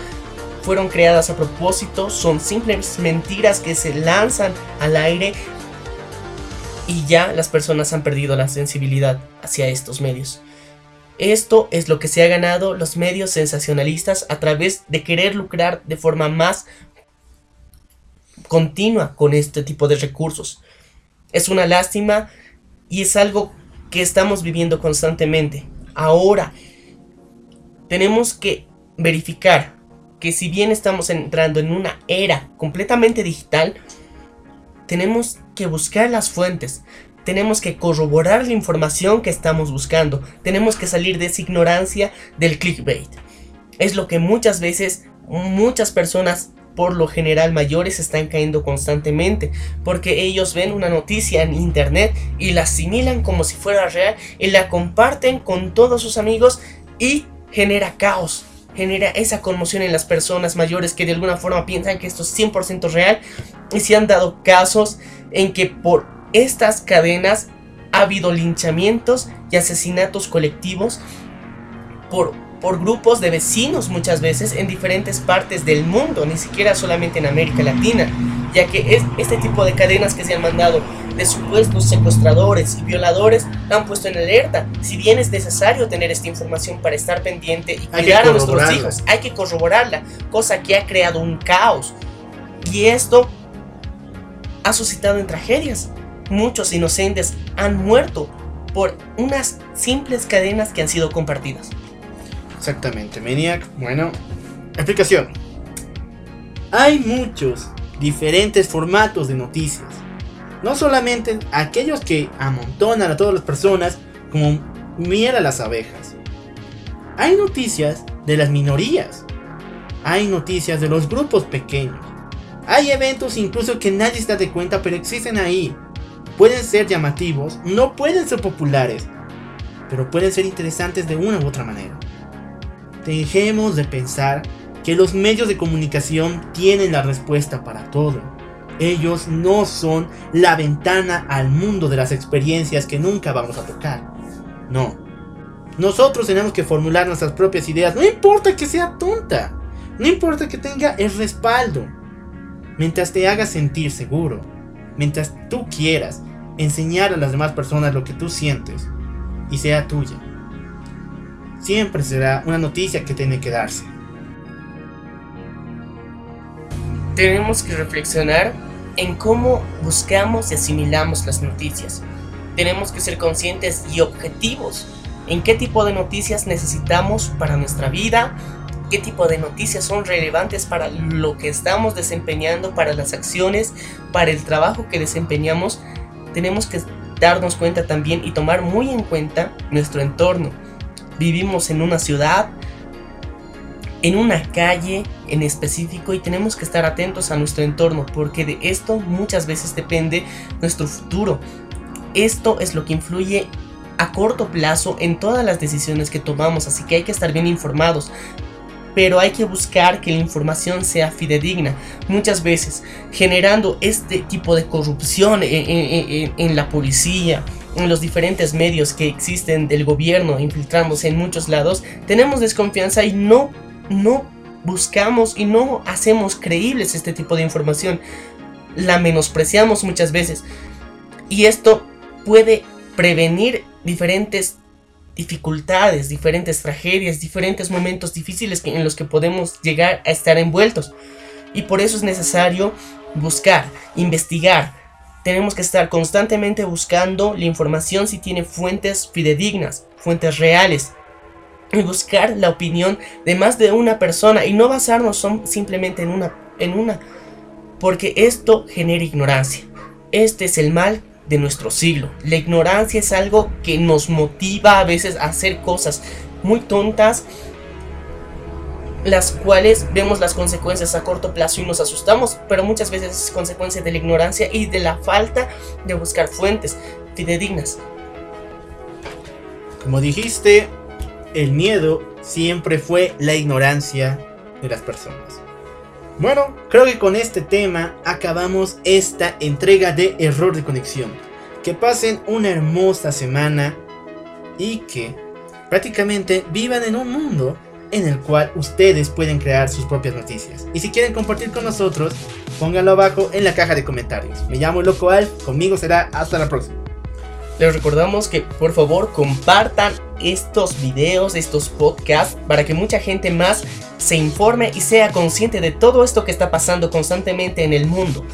fueron creadas a propósito, son simples mentiras que se lanzan al aire y ya las personas han perdido la sensibilidad hacia estos medios. Esto es lo que se ha ganado los medios sensacionalistas a través de querer lucrar de forma más continua con este tipo de recursos. Es una lástima y es algo que estamos viviendo constantemente. Ahora, tenemos que verificar que si bien estamos entrando en una era completamente digital, tenemos que buscar las fuentes, tenemos que corroborar la información que estamos buscando, tenemos que salir de esa ignorancia del clickbait. Es lo que muchas veces, muchas personas por lo general mayores están cayendo constantemente, porque ellos ven una noticia en internet y la asimilan como si fuera real y la comparten con todos sus amigos y genera caos, genera esa conmoción en las personas mayores que de alguna forma piensan que esto es 100% real, y se han dado casos en que por estas cadenas ha habido linchamientos y asesinatos colectivos por grupos de vecinos muchas veces en diferentes partes del mundo, ni siquiera solamente en América Latina, ya que este tipo de cadenas que se han mandado de supuestos secuestradores y violadores la han puesto en alerta. Si bien es necesario tener esta información para estar pendiente y cuidar a nuestros hijos, hay que corroborarla, cosa que ha creado un caos. Y esto ha suscitado en tragedias. Muchos inocentes han muerto por unas simples cadenas que han sido compartidas. Exactamente, Maniac. Bueno, explicación. Hay muchos diferentes formatos de noticias. No solamente aquellos que amontonan a todas las personas como miel a las abejas. Hay noticias de las minorías. Hay noticias de los grupos pequeños. Hay eventos incluso que nadie se da de cuenta, pero existen ahí. Pueden ser llamativos, no pueden ser populares, pero pueden ser interesantes de una u otra manera. Dejemos de pensar que los medios de comunicación tienen la respuesta para todo. Ellos no son la ventana al mundo de las experiencias que nunca vamos a tocar. No. Nosotros tenemos que formular nuestras propias ideas. No importa que sea tonta. No importa que tenga el respaldo. Mientras te hagas sentir seguro. Mientras tú quieras enseñar a las demás personas lo que tú sientes. Y sea tuya. Siempre será una noticia que tiene que darse. Tenemos que reflexionar en cómo buscamos y asimilamos las noticias. Tenemos que ser conscientes y objetivos en qué tipo de noticias necesitamos para nuestra vida, qué tipo de noticias son relevantes para lo que estamos desempeñando, para las acciones, para el trabajo que desempeñamos. Tenemos que darnos cuenta también y tomar muy en cuenta nuestro entorno. Vivimos en una ciudad en una calle en específico, y tenemos que estar atentos a nuestro entorno, porque de esto muchas veces depende nuestro futuro. Esto es lo que influye a corto plazo en todas las decisiones que tomamos, así que hay que estar bien informados, pero hay que buscar que la información sea fidedigna. Muchas veces generando este tipo de corrupción en la policía, en los diferentes medios que existen del gobierno, infiltramos en muchos lados, tenemos desconfianza y no buscamos y no hacemos creíbles este tipo de información, la menospreciamos muchas veces, y esto puede prevenir diferentes dificultades, diferentes tragedias, diferentes momentos difíciles en los que podemos llegar a estar envueltos. Y por eso es necesario buscar, investigar. Tenemos que estar constantemente buscando la información si tiene fuentes fidedignas, fuentes reales, y buscar la opinión de más de una persona y no basarnos simplemente en una, porque esto genera ignorancia. Este es el mal de nuestro siglo. La ignorancia es algo que nos motiva a veces a hacer cosas muy tontas, las cuales vemos las consecuencias a corto plazo y nos asustamos, pero muchas veces es consecuencia de la ignorancia y de la falta de buscar fuentes fidedignas. Como dijiste, el miedo siempre fue la ignorancia de las personas. Bueno, creo que con este tema acabamos esta entrega de Error de Conexión. Que pasen una hermosa semana y que prácticamente vivan en un mundo en el cual ustedes pueden crear sus propias noticias. Y si quieren compartir con nosotros, pónganlo abajo en la caja de comentarios. Me llamo Loco Alf, conmigo será hasta la próxima. Les recordamos que por favor compartan estos videos, estos podcasts, para que mucha gente más se informe y sea consciente de todo esto que está pasando constantemente en el mundo.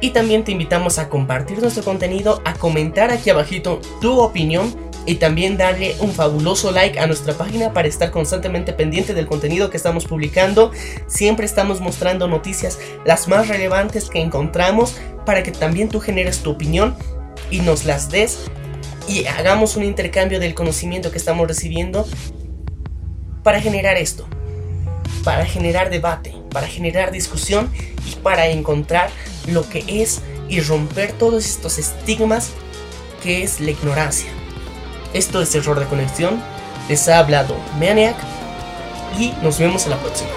Y también te invitamos a compartir nuestro contenido, a comentar aquí abajito tu opinión y también darle un fabuloso like a nuestra página para estar constantemente pendiente del contenido que estamos publicando. Siempre estamos mostrando noticias las más relevantes que encontramos para que también tú generes tu opinión y nos las des, y hagamos un intercambio del conocimiento que estamos recibiendo para generar esto, para generar debate, para generar discusión y para encontrar lo que es y romper todos estos estigmas que es la ignorancia. Esto es Error de Conexión, les ha hablado Maniac y nos vemos a la próxima.